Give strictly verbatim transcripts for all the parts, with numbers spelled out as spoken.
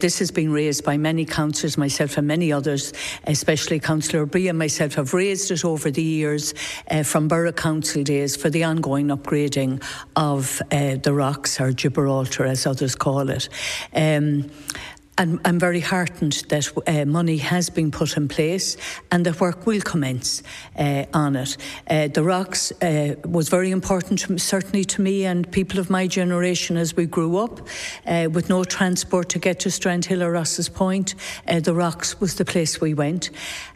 This has been raised by many councillors, myself and many others, especially Councillor Bree and myself have raised it over the years uh, from Borough Council days for the ongoing upgrading of uh, the Rocks, or Gibraltar as others call it. Um, And I'm very heartened that uh, money has been put in place and that work will commence uh, on it. Uh, the Rocks uh, was very important, to, certainly to me and people of my generation as we grew up. Uh, with no transport to get to Strand Hill or Rosses Point, uh, the Rocks was the place we went.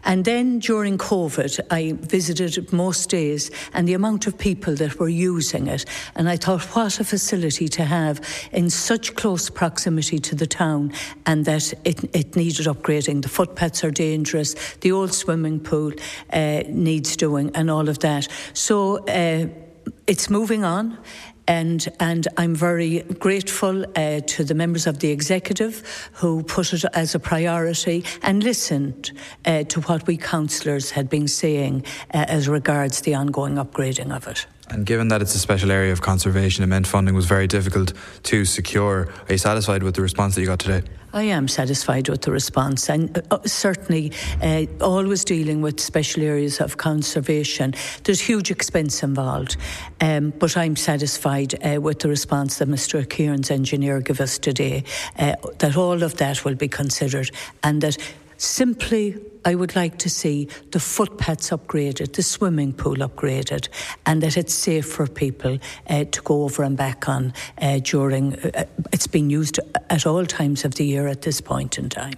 And then during COVID, I visited it most days, and the amount of people that were using it. And I thought, what a facility to have in such close proximity to the town, and that it, it needed upgrading. The footpaths are dangerous, the old swimming pool uh, needs doing, and all of that. So uh, it's moving on. And, and I'm very grateful uh, to the members of the executive who put it as a priority and listened uh, to what we councillors had been saying uh, as regards the ongoing upgrading of it. And given that it's a special area of conservation and meant funding was very difficult to secure, are you satisfied with the response that you got today? I am satisfied with the response, and uh, certainly uh, always dealing with special areas of conservation, there's huge expense involved, um, but I'm satisfied uh, with the response that Mr Kearns engineer gave us today, uh, that all of that will be considered, and that simply I would like to see the footpaths upgraded, the swimming pool upgraded, and that it's safe for people uh, to go over and back on uh, during... Uh, it's been used at all times of the year at this point in time.